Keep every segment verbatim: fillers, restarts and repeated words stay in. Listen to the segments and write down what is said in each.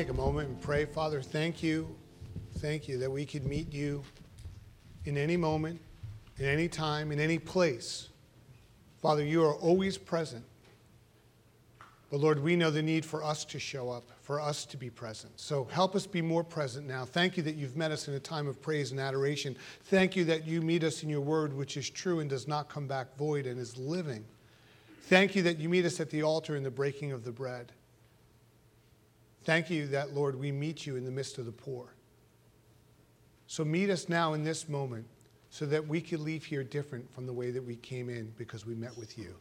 take a moment and pray. Father, thank you. Thank you that we could meet you in any moment, in any time, in any place. Father, you are always present. But Lord, we know the need for us to show up, for us to be present. So help us be more present now. Thank you that you've met us in a time of praise and adoration. Thank you that you meet us in your word, which is true and does not come back void and is living. Thank you that you meet us at the altar in the breaking of the bread. Thank you that, Lord, we meet you in the midst of the poor. So meet us now in this moment so that we can leave here different from the way that we came in because we met with you.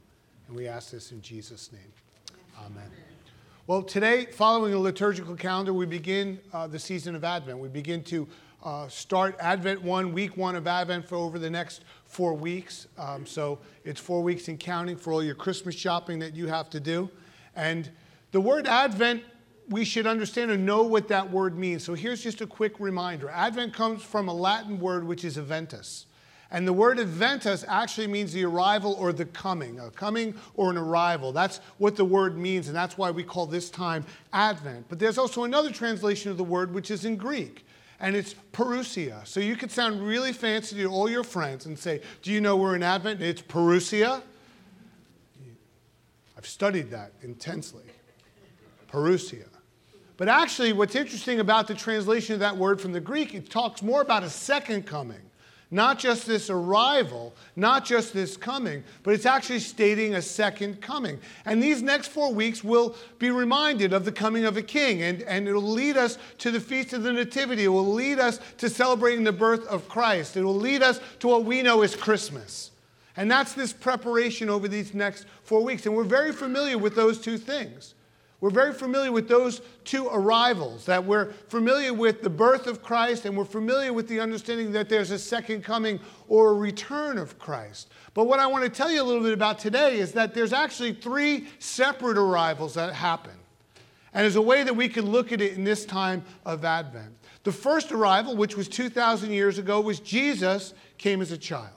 And we ask this in Jesus' name. Amen. Amen. Well, today, following the liturgical calendar, we begin uh, the season of Advent. We begin to uh, start Advent one, week one of Advent for over the next four weeks. Um, so it's four weeks and counting for all your Christmas shopping that you have to do. And the word Advent, we should understand and know what that word means. So here's just a quick reminder. Advent comes from a Latin word, which is eventus. And the word eventus actually means the arrival or the coming, a coming or an arrival. That's what the word means, and that's why we call this time Advent. But there's also another translation of the word, which is in Greek, and it's parousia. So you could sound really fancy to all your friends and say, do you know we're in Advent? It's parousia. I've studied that intensely. Parousia. But actually, what's interesting about the translation of that word from the Greek, it talks more about a second coming. Not just this arrival, not just this coming, but it's actually stating a second coming. And these next four weeks we'll be reminded of the coming of a king, and, and it'll lead us to the Feast of the Nativity. It will lead us to celebrating the birth of Christ. It will lead us to what we know is Christmas. And that's this preparation over these next four weeks. And we're very familiar with those two things. We're very familiar with those two arrivals, that we're familiar with the birth of Christ, and we're familiar with the understanding that there's a second coming or a return of Christ. But what I want to tell you a little bit about today is that there's actually three separate arrivals that happen. And there's a way that we can look at it in this time of Advent. The first arrival, which was two thousand years ago, was Jesus came as a child.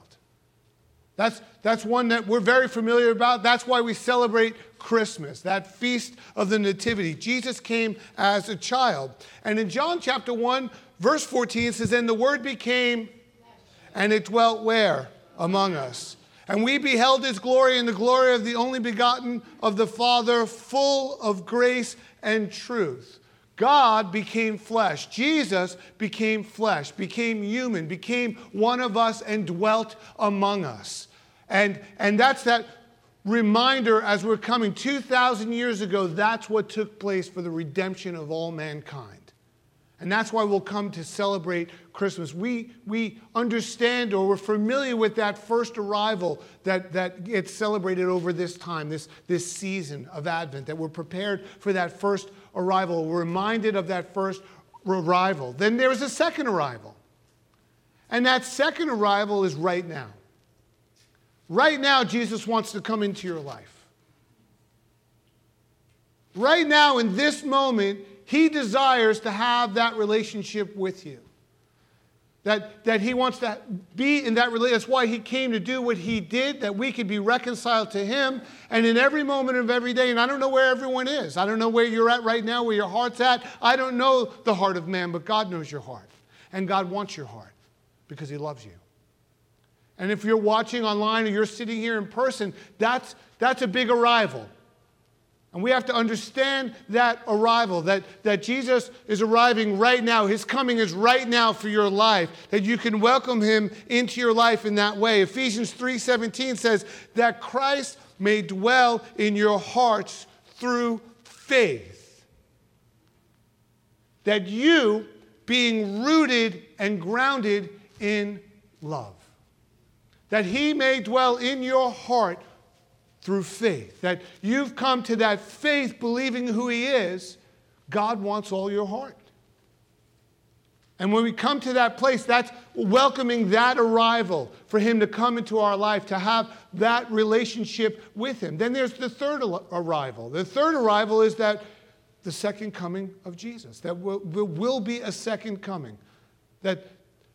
That's, that's one that we're very familiar about. That's why we celebrate Christmas, that feast of the Nativity. Jesus came as a child. And in John chapter one, verse fourteen, it says, and the Word became, and it dwelt where? Among us. And we beheld his glory and the glory of the only begotten of the Father, full of grace and truth. God became flesh. Jesus became flesh, became human, became one of us and dwelt among us. And, and that's that reminder as we're coming. two thousand years ago, that's what took place for the redemption of all mankind. And that's why we'll come to celebrate Christmas. We, we understand or we're familiar with that first arrival that, that gets celebrated over this time, this, this season of Advent, that we're prepared for that first arrival. We're reminded of that first arrival. Then there is a second arrival. And that second arrival is right now. Right now, Jesus wants to come into your life. Right now, in this moment, he desires to have that relationship with you. That, that he wants to be in that relationship. That's why he came to do what he did, that we could be reconciled to him. And in every moment of every day, and I don't know where everyone is. I don't know where you're at right now, where your heart's at. I don't know the heart of man, but God knows your heart. And God wants your heart because he loves you. And if you're watching online or you're sitting here in person, that's, that's a big arrival. And we have to understand that arrival, that, that Jesus is arriving right now. His coming is right now for your life, that you can welcome him into your life in that way. Ephesians three seventeen says that Christ may dwell in your hearts through faith. That you being rooted and grounded in love. That he may dwell in your heart through faith, that you've come to that faith believing who he is. God wants all your heart. And when we come to that place, that's welcoming that arrival for him to come into our life, to have that relationship with him. Then there's the third arrival. The third arrival is that the second coming of Jesus, that there will be a second coming, that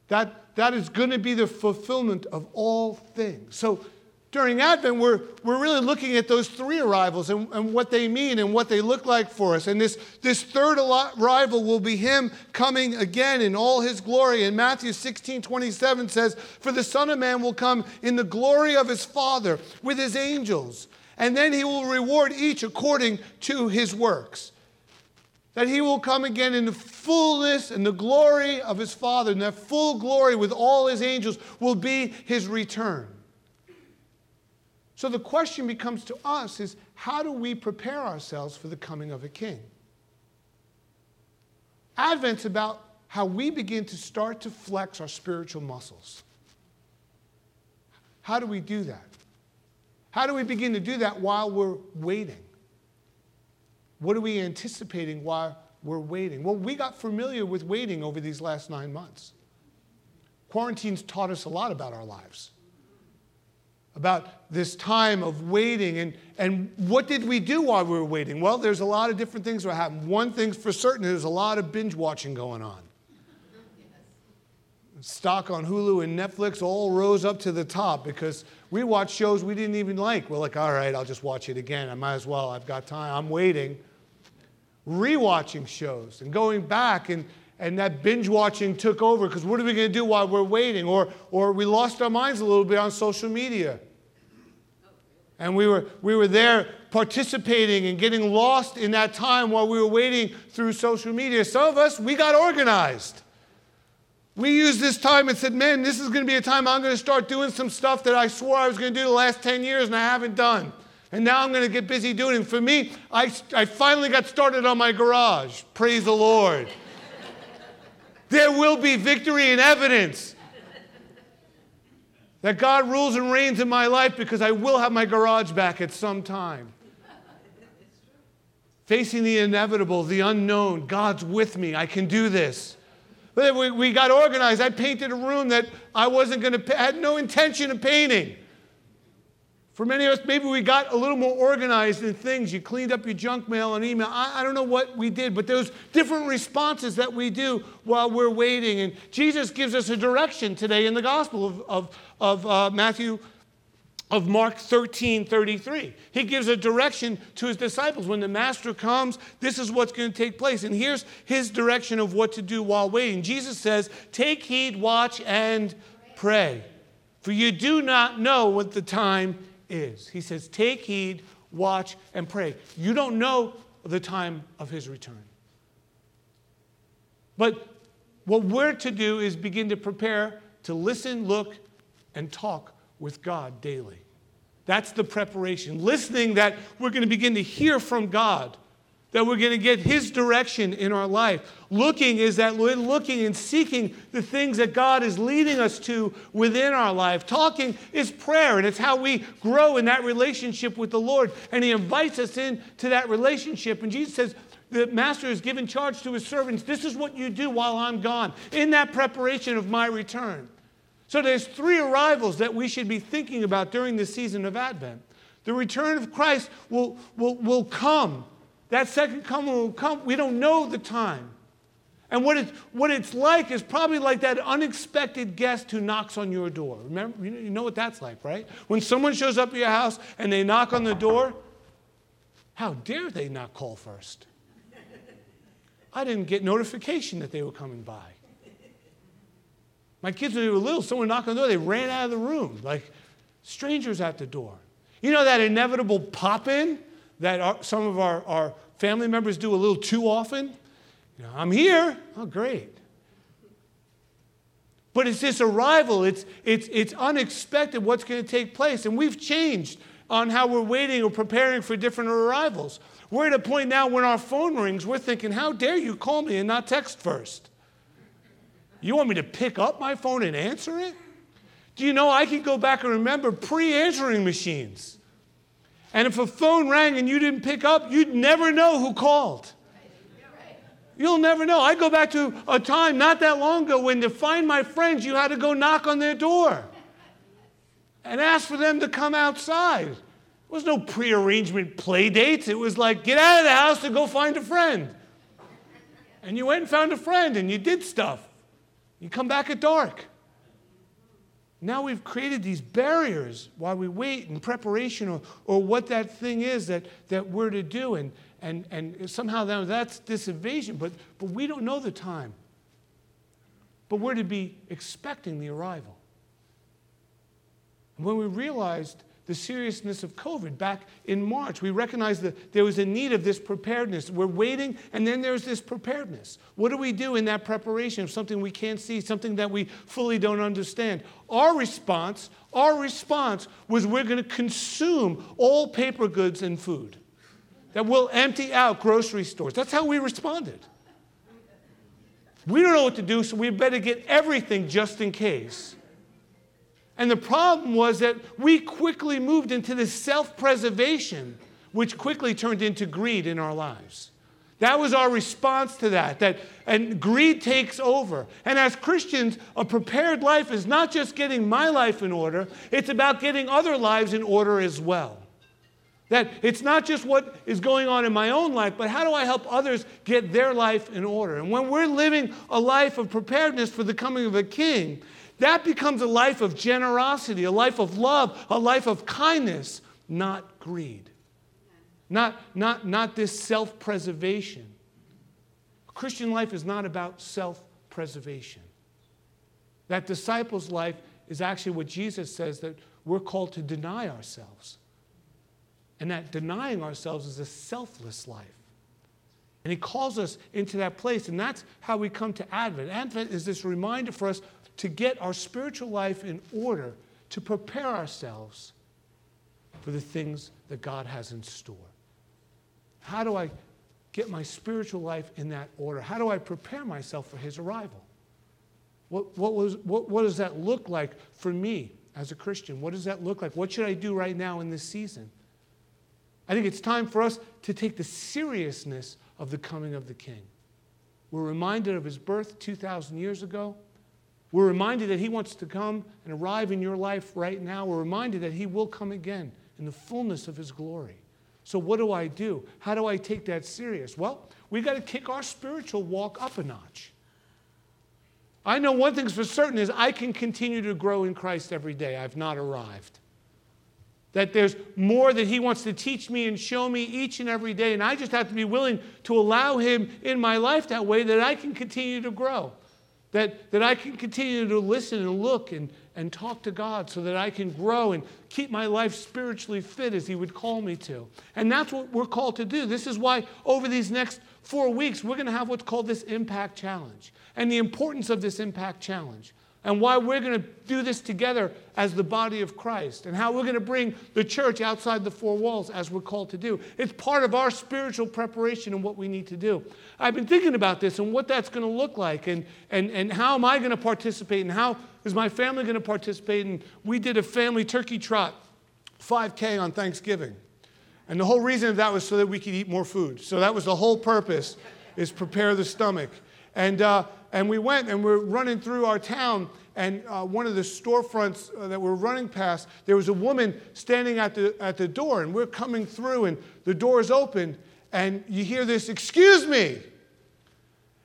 that, that is going to be the fulfillment of all things. So during Advent, we're, we're really looking at those three arrivals and, and what they mean and what they look like for us. And this, this third arrival will be him coming again in all his glory. And Matthew sixteen twenty-seven says, "For the Son of Man will come in the glory of his Father with his angels, and then he will reward each according to his works." That he will come again in the fullness and the glory of his Father, and that full glory with all his angels will be his return. So the question becomes to us is, how do we prepare ourselves for the coming of a king? Advent's about how we begin to start to flex our spiritual muscles. How do we do that? How do we begin to do that while we're waiting? What are we anticipating while we're waiting? Well, we got familiar with waiting over these last nine months. Quarantine's taught us a lot about our lives, about this time of waiting. And, and what did we do while we were waiting? Well, there's a lot of different things that happened. One thing's for certain, there's a lot of binge watching going on. Stock on Hulu and Netflix all rose up to the top because we watched shows we didn't even like. We're like, all right, I'll just watch it again. I might as well. I've got time. I'm waiting. Rewatching shows and going back, and, and that binge watching took over because what are we going to do while we're waiting? Or, or we lost our minds a little bit on social media. And we were, we were there participating and getting lost in that time while we were waiting through social media. Some of us, we got organized. We used this time and said, man, this is going to be a time I'm going to start doing some stuff that I swore I was going to do the last ten years and I haven't done. And now I'm going to get busy doing it. And for me, I, I finally got started on my garage. Praise the Lord. There will be victory and evidence that God rules and reigns in my life because I will have my garage back at some time. Facing the inevitable, the unknown, God's with me. I can do this. But we, we got organized. I painted a room that I wasn't going to, I had no intention of painting. For many of us, maybe we got a little more organized in things. You cleaned up your junk mail and email. I, I don't know what we did, but there's different responses that we do while we're waiting. And Jesus gives us a direction today in the Gospel of, of, of uh, Matthew, of Mark thirteen thirty-three. He gives a direction to his disciples. When the master comes, this is what's going to take place. And here's his direction of what to do while waiting. Jesus says, "Take heed, watch, and pray, for you do not know what the time is." He says, take heed, watch, and pray. You don't know the time of his return. But what we're to do is begin to prepare to listen, look, and talk with God daily. That's the preparation. Listening, that we're going to begin to hear from God, that we're going to get his direction in our life. Looking is that we're looking and seeking the things that God is leading us to within our life. Talking is prayer, and it's how we grow in that relationship with the Lord. And he invites us into that relationship. And Jesus says, the master has given charge to his servants. This is what you do while I'm gone, in that preparation of my return. So there's three arrivals that we should be thinking about during the season of Advent. The return of Christ will, will, will come. That second coming will come. We don't know the time. And what it's, what it's like is probably like that unexpected guest who knocks on your door. Remember, you know what that's like, right? When someone shows up at your house and they knock on the door, how dare they not call first? I didn't get notification that they were coming by. My kids, when they were little, someone knocked on the door, they ran out of the room, like strangers at the door. You know that inevitable pop-in that our, some of our, our family members do a little too often? You know, I'm here. Oh, great. But it's this arrival. It's, it's, it's unexpected what's going to take place. And we've changed on how we're waiting or preparing for different arrivals. We're at a point now when our phone rings, we're thinking, how dare you call me and not text first? You want me to pick up my phone and answer it? Do you know I can go back and remember pre-answering machines? And if a phone rang and you didn't pick up, you'd never know who called. You'll never know. I go back to a time not that long ago when to find my friends, you had to go knock on their door and ask for them to come outside. There was no prearrangement play dates. It was like, get out of the house and go find a friend. And you went and found a friend and you did stuff. You come back at dark. Now we've created these barriers while we wait in preparation or, or what that thing is that, that we're to do. And, and, and somehow that, that's this evasion. But, but we don't know the time. But we're to be expecting the arrival. And when we realized the seriousness of COVID back in March, we recognized that there was a need of this preparedness. We're waiting, and then there's this preparedness. What do we do in that preparation of something we can't see, something that we fully don't understand? Our response, our response was we're going to consume all paper goods and food. That we'll empty out grocery stores. That's how we responded. We don't know what to do, so we better get everything just in case. And the problem was that we quickly moved into this self-preservation, which quickly turned into greed in our lives. That was our response to that, that and greed takes over. And as Christians, a prepared life is not just getting my life in order, it's about getting other lives in order as well. That it's not just what is going on in my own life, but how do I help others get their life in order? And when we're living a life of preparedness for the coming of a king, that becomes a life of generosity, a life of love, a life of kindness, not greed. Not, not, not this self-preservation. A Christian life is not about self-preservation. That disciples' life is actually what Jesus says, that we're called to deny ourselves. And that denying ourselves is a selfless life. And he calls us into that place, and that's how we come to Advent. Advent is this reminder for us to get our spiritual life in order, to prepare ourselves for the things that God has in store. How do I get my spiritual life in that order? How do I prepare myself for his arrival? What, what, was, what, what does that look like for me as a Christian? What does that look like? What should I do right now in this season? I think it's time for us to take the seriousness of the coming of the King. We're reminded of his birth two thousand years ago. We're reminded that he wants to come and arrive in your life right now. We're reminded that he will come again in the fullness of his glory. So what do I do? How do I take that serious? Well, we've got to kick our spiritual walk up a notch. I know one thing's for certain is I can continue to grow in Christ every day. I've not arrived. That there's more that he wants to teach me and show me each and every day. And I just have to be willing to allow him in my life that way that I can continue to grow. That, that I can continue to listen and look and, and talk to God so that I can grow and keep my life spiritually fit as he would call me to. And that's what we're called to do. This is why over these next four weeks, we're going to have what's called this Impact Challenge and the importance of this Impact Challenge and why we're going to do this together as the body of Christ and how we're going to bring the church outside the four walls as we're called to do. It's part of our spiritual preparation and what we need to do. I've been thinking about this and what that's going to look like and, and, and how am I going to participate and how is my family going to participate. And we did a family turkey trot five K on Thanksgiving. And the whole reason of that was so that we could eat more food. So that was the whole purpose, is prepare the stomach. And uh, and we went, and we're running through our town, and uh, one of the storefronts uh, that we're running past, there was a woman standing at the at the door, and we're coming through, and the door's open, and you hear this, "Excuse me!"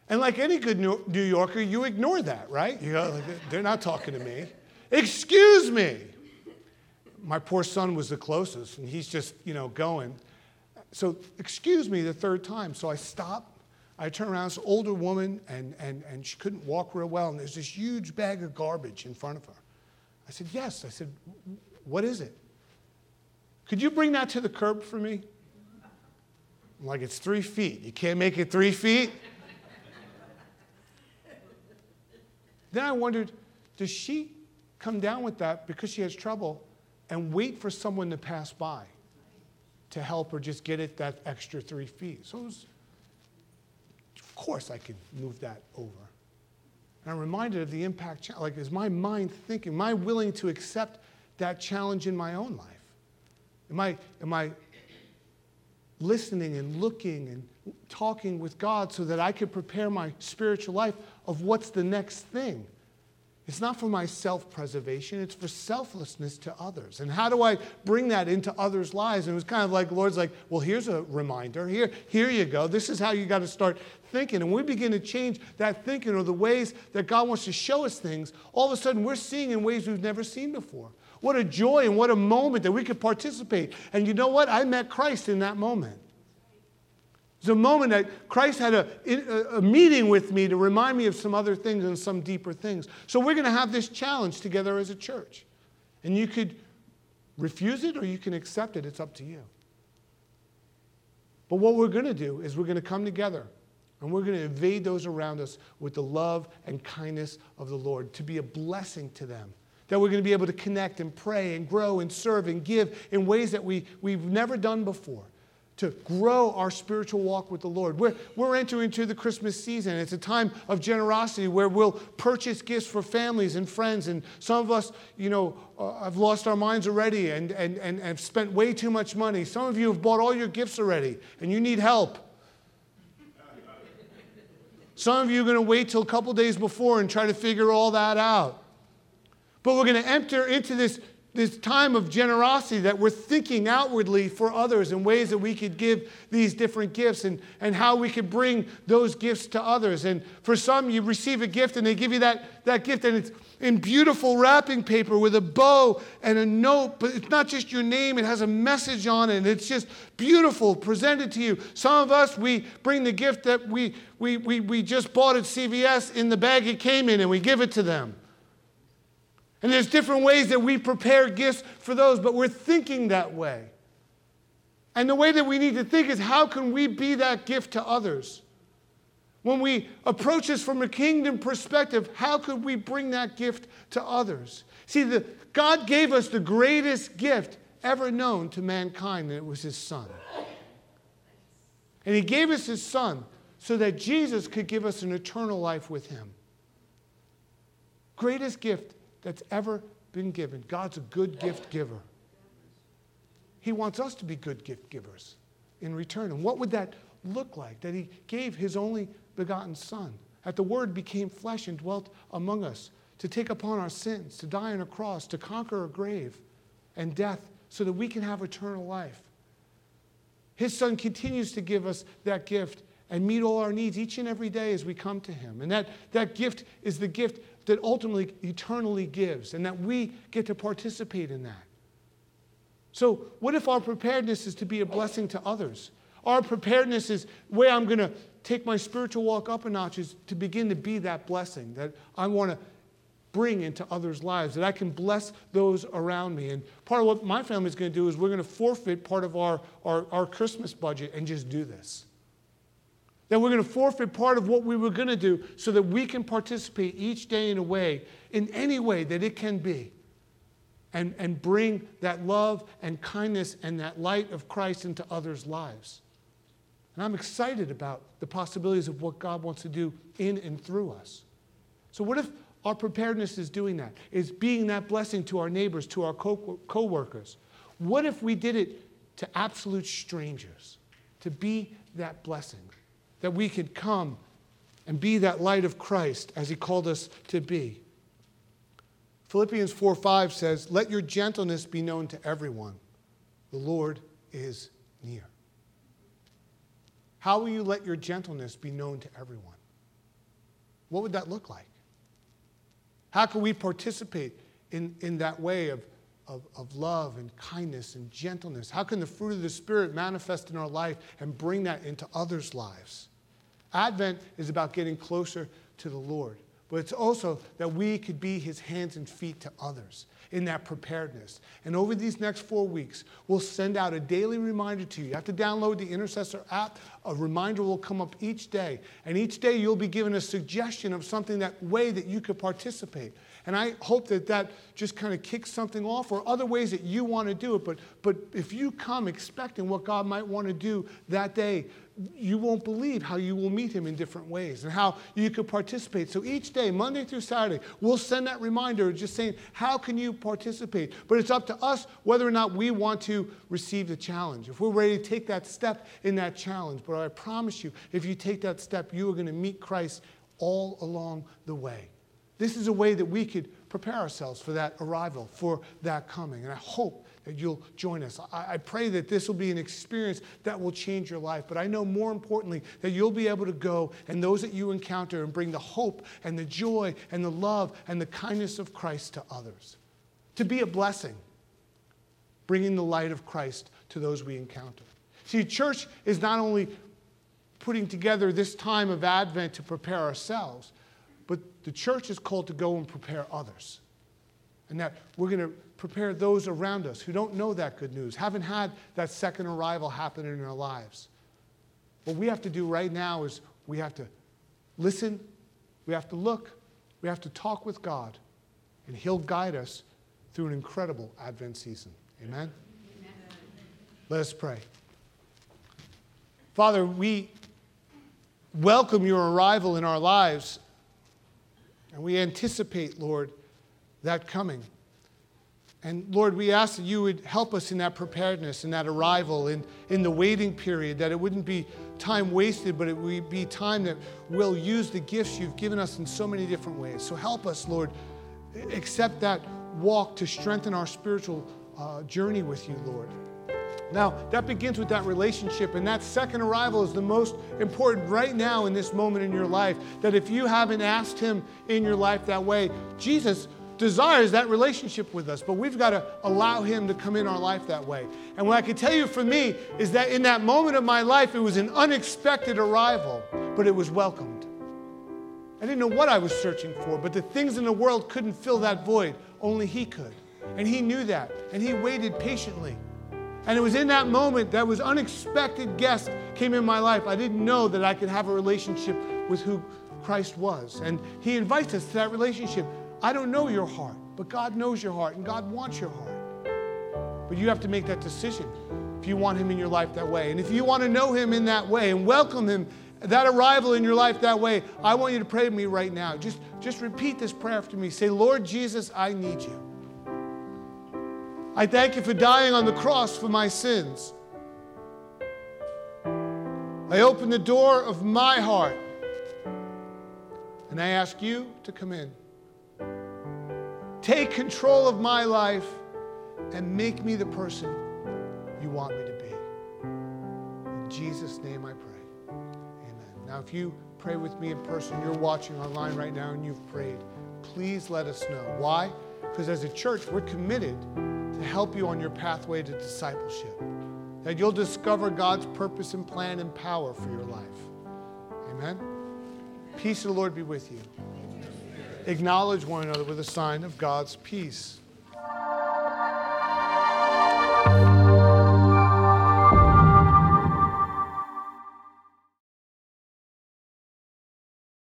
And like any good New Yorker, you ignore that, right? You go, like, they're not talking to me. "Excuse me!" My poor son was the closest, and he's just, you know, going. So, "Excuse me," the third time, so I stop. I turn around, this older woman, and, and, and she couldn't walk real well, and there's this huge bag of garbage in front of her. I said, "Yes." I said, "What is it?" "Could you bring that to the curb for me?" I'm like, "It's three feet. You can't make it three feet?" Then I wondered, does she come down with that because she has trouble and wait for someone to pass by to help her just get it that extra three feet? So it was... Of course I can move that over. And I'm reminded of the impact challenge. Like, is my mind thinking? Am I willing to accept that challenge in my own life? Am I, am I listening and looking and talking with God so that I can prepare my spiritual life of what's the next thing? It's not for my self-preservation. It's for selflessness to others. And how do I bring that into others' lives? And it was kind of like, Lord's like, well, here's a reminder. Here, here you go. This is how you got to start thinking. And we begin to change that thinking or the ways that God wants to show us things. All of a sudden, we're seeing in ways we've never seen before. What a joy and what a moment that we could participate. And you know what? I met Christ in that moment. It's a moment that Christ had a, a meeting with me to remind me of some other things and some deeper things. So we're going to have this challenge together as a church. And you could refuse it or you can accept it. It's up to you. But what we're going to do is we're going to come together and we're going to invade those around us with the love and kindness of the Lord to be a blessing to them. That we're going to be able to connect and pray and grow and serve and give in ways that we, we've never done before. To grow our spiritual walk with the Lord. We're, we're entering into the Christmas season. It's a time of generosity where we'll purchase gifts for families and friends. And some of us, you know, uh, have lost our minds already and, and, and have spent way too much money. Some of you have bought all your gifts already and you need help. Some of you are going to wait till a couple days before and try to figure all that out. But we're going to enter into this This time of generosity that we're thinking outwardly for others in ways that we could give these different gifts and, and how we could bring those gifts to others. And for some, you receive a gift and they give you that, that gift and it's in beautiful wrapping paper with a bow and a note. But it's not just your name. It has a message on it. And it's just beautiful presented to you. Some of us, we bring the gift that we, we, we, we just bought at C V S in the bag it came in and we give it to them. And there's different ways that we prepare gifts for those, but we're thinking that way. And the way that we need to think is, how can we be that gift to others? When we approach this from a kingdom perspective, how could we bring that gift to others? See, the, God gave us the greatest gift ever known to mankind, and it was His Son. And He gave us His Son so that Jesus could give us an eternal life with Him. Greatest gift that's ever been given. God's a good gift giver. He wants us to be good gift givers in return. And what would that look like? That He gave His only begotten Son. That the Word became flesh and dwelt among us to take upon our sins, to die on a cross, to conquer a grave and death so that we can have eternal life. His Son continues to give us that gift and meet all our needs each and every day as we come to Him. And that, that gift is the gift that ultimately eternally gives, and that we get to participate in that. So what if our preparedness is to be a blessing to others? Our preparedness is the way I'm going to take my spiritual walk up a notch is to begin to be that blessing that I want to bring into others' lives, that I can bless those around me. And part of what my family is going to do is we're going to forfeit part of our, our, our Christmas budget and just do this. That we're going to forfeit part of what we were going to do so that we can participate each day in a way, in any way that it can be, and, and bring that love and kindness and that light of Christ into others' lives. And I'm excited about the possibilities of what God wants to do in and through us. So what if our preparedness is doing that, is being that blessing to our neighbors, to our co- co-workers? What if we did it to absolute strangers, to be that blessing? That we could come and be that light of Christ as He called us to be. Philippians four five says, "Let your gentleness be known to everyone. The Lord is near." How will you let your gentleness be known to everyone? What would that look like? How can we participate in, in that way of, of, of love and kindness and gentleness? How can the fruit of the Spirit manifest in our life and bring that into others' lives? Advent is about getting closer to the Lord, but it's also that we could be His hands and feet to others in that preparedness. And over these next four weeks, we'll send out a daily reminder to you. You have to download the Intercessor app. A reminder will come up each day, and each day you'll be given a suggestion of something, that way that you could participate. And I hope that that just kind of kicks something off, or other ways that you want to do it. But, but if you come expecting what God might want to do that day, you won't believe how you will meet Him in different ways and how you could participate. So each day, Monday through Saturday, we'll send that reminder just saying, how can you participate? But it's up to us whether or not we want to receive the challenge, if we're ready to take that step in that challenge. But I promise you, if you take that step, you are going to meet Christ all along the way. This is a way that we could prepare ourselves for that arrival, for that coming. And I hope that you'll join us. I, I pray that this will be an experience that will change your life. But I know more importantly that you'll be able to go and those that you encounter and bring the hope and the joy and the love and the kindness of Christ to others. To be a blessing, bringing the light of Christ to those we encounter. See, church is not only putting together this time of Advent to prepare ourselves, but the church is called to go and prepare others. And that we're going to prepare those around us who don't know that good news, haven't had that second arrival happen in our lives. What we have to do right now is we have to listen, we have to look, we have to talk with God, and He'll guide us through an incredible Advent season. Amen? Amen. Let us pray. Father, we welcome your arrival in our lives, and we anticipate, Lord, that coming. And Lord, we ask that you would help us in that preparedness, in that arrival, in, in the waiting period, that it wouldn't be time wasted, but it would be time that we'll use the gifts you've given us in so many different ways. So help us, Lord, accept that walk to strengthen our spiritual uh, journey with you, Lord. Now, that begins with that relationship, and that second arrival is the most important right now in this moment in your life, that if you haven't asked him in your life that way, Jesus desires that relationship with us, but we've got to allow him to come in our life that way. And what I can tell you for me is that in that moment of my life, it was an unexpected arrival, but it was welcomed. I didn't know what I was searching for, but the things in the world couldn't fill that void. Only he could. And he knew that, and he waited patiently. And it was in that moment that was unexpected guest came in my life. I didn't know that I could have a relationship with who Christ was. And he invites us to that relationship. I don't know your heart, but God knows your heart, and God wants your heart. But you have to make that decision if you want him in your life that way. And if you want to know him in that way and welcome him, that arrival in your life that way, I want you to pray to me right now. Just, just repeat this prayer after me. Say, Lord Jesus, I need you. I thank you for dying on the cross for my sins. I open the door of my heart, and I ask you to come in. Take control of my life and make me the person you want me to be. In Jesus' name I pray. Amen. Now, if you pray with me in person, you're watching online right now and you've prayed, please let us know. Why? Because as a church, we're committed to help you on your pathway to discipleship, that you'll discover God's purpose and plan and power for your life. Amen? Peace of the Lord be with you. Acknowledge one another with a sign of God's peace.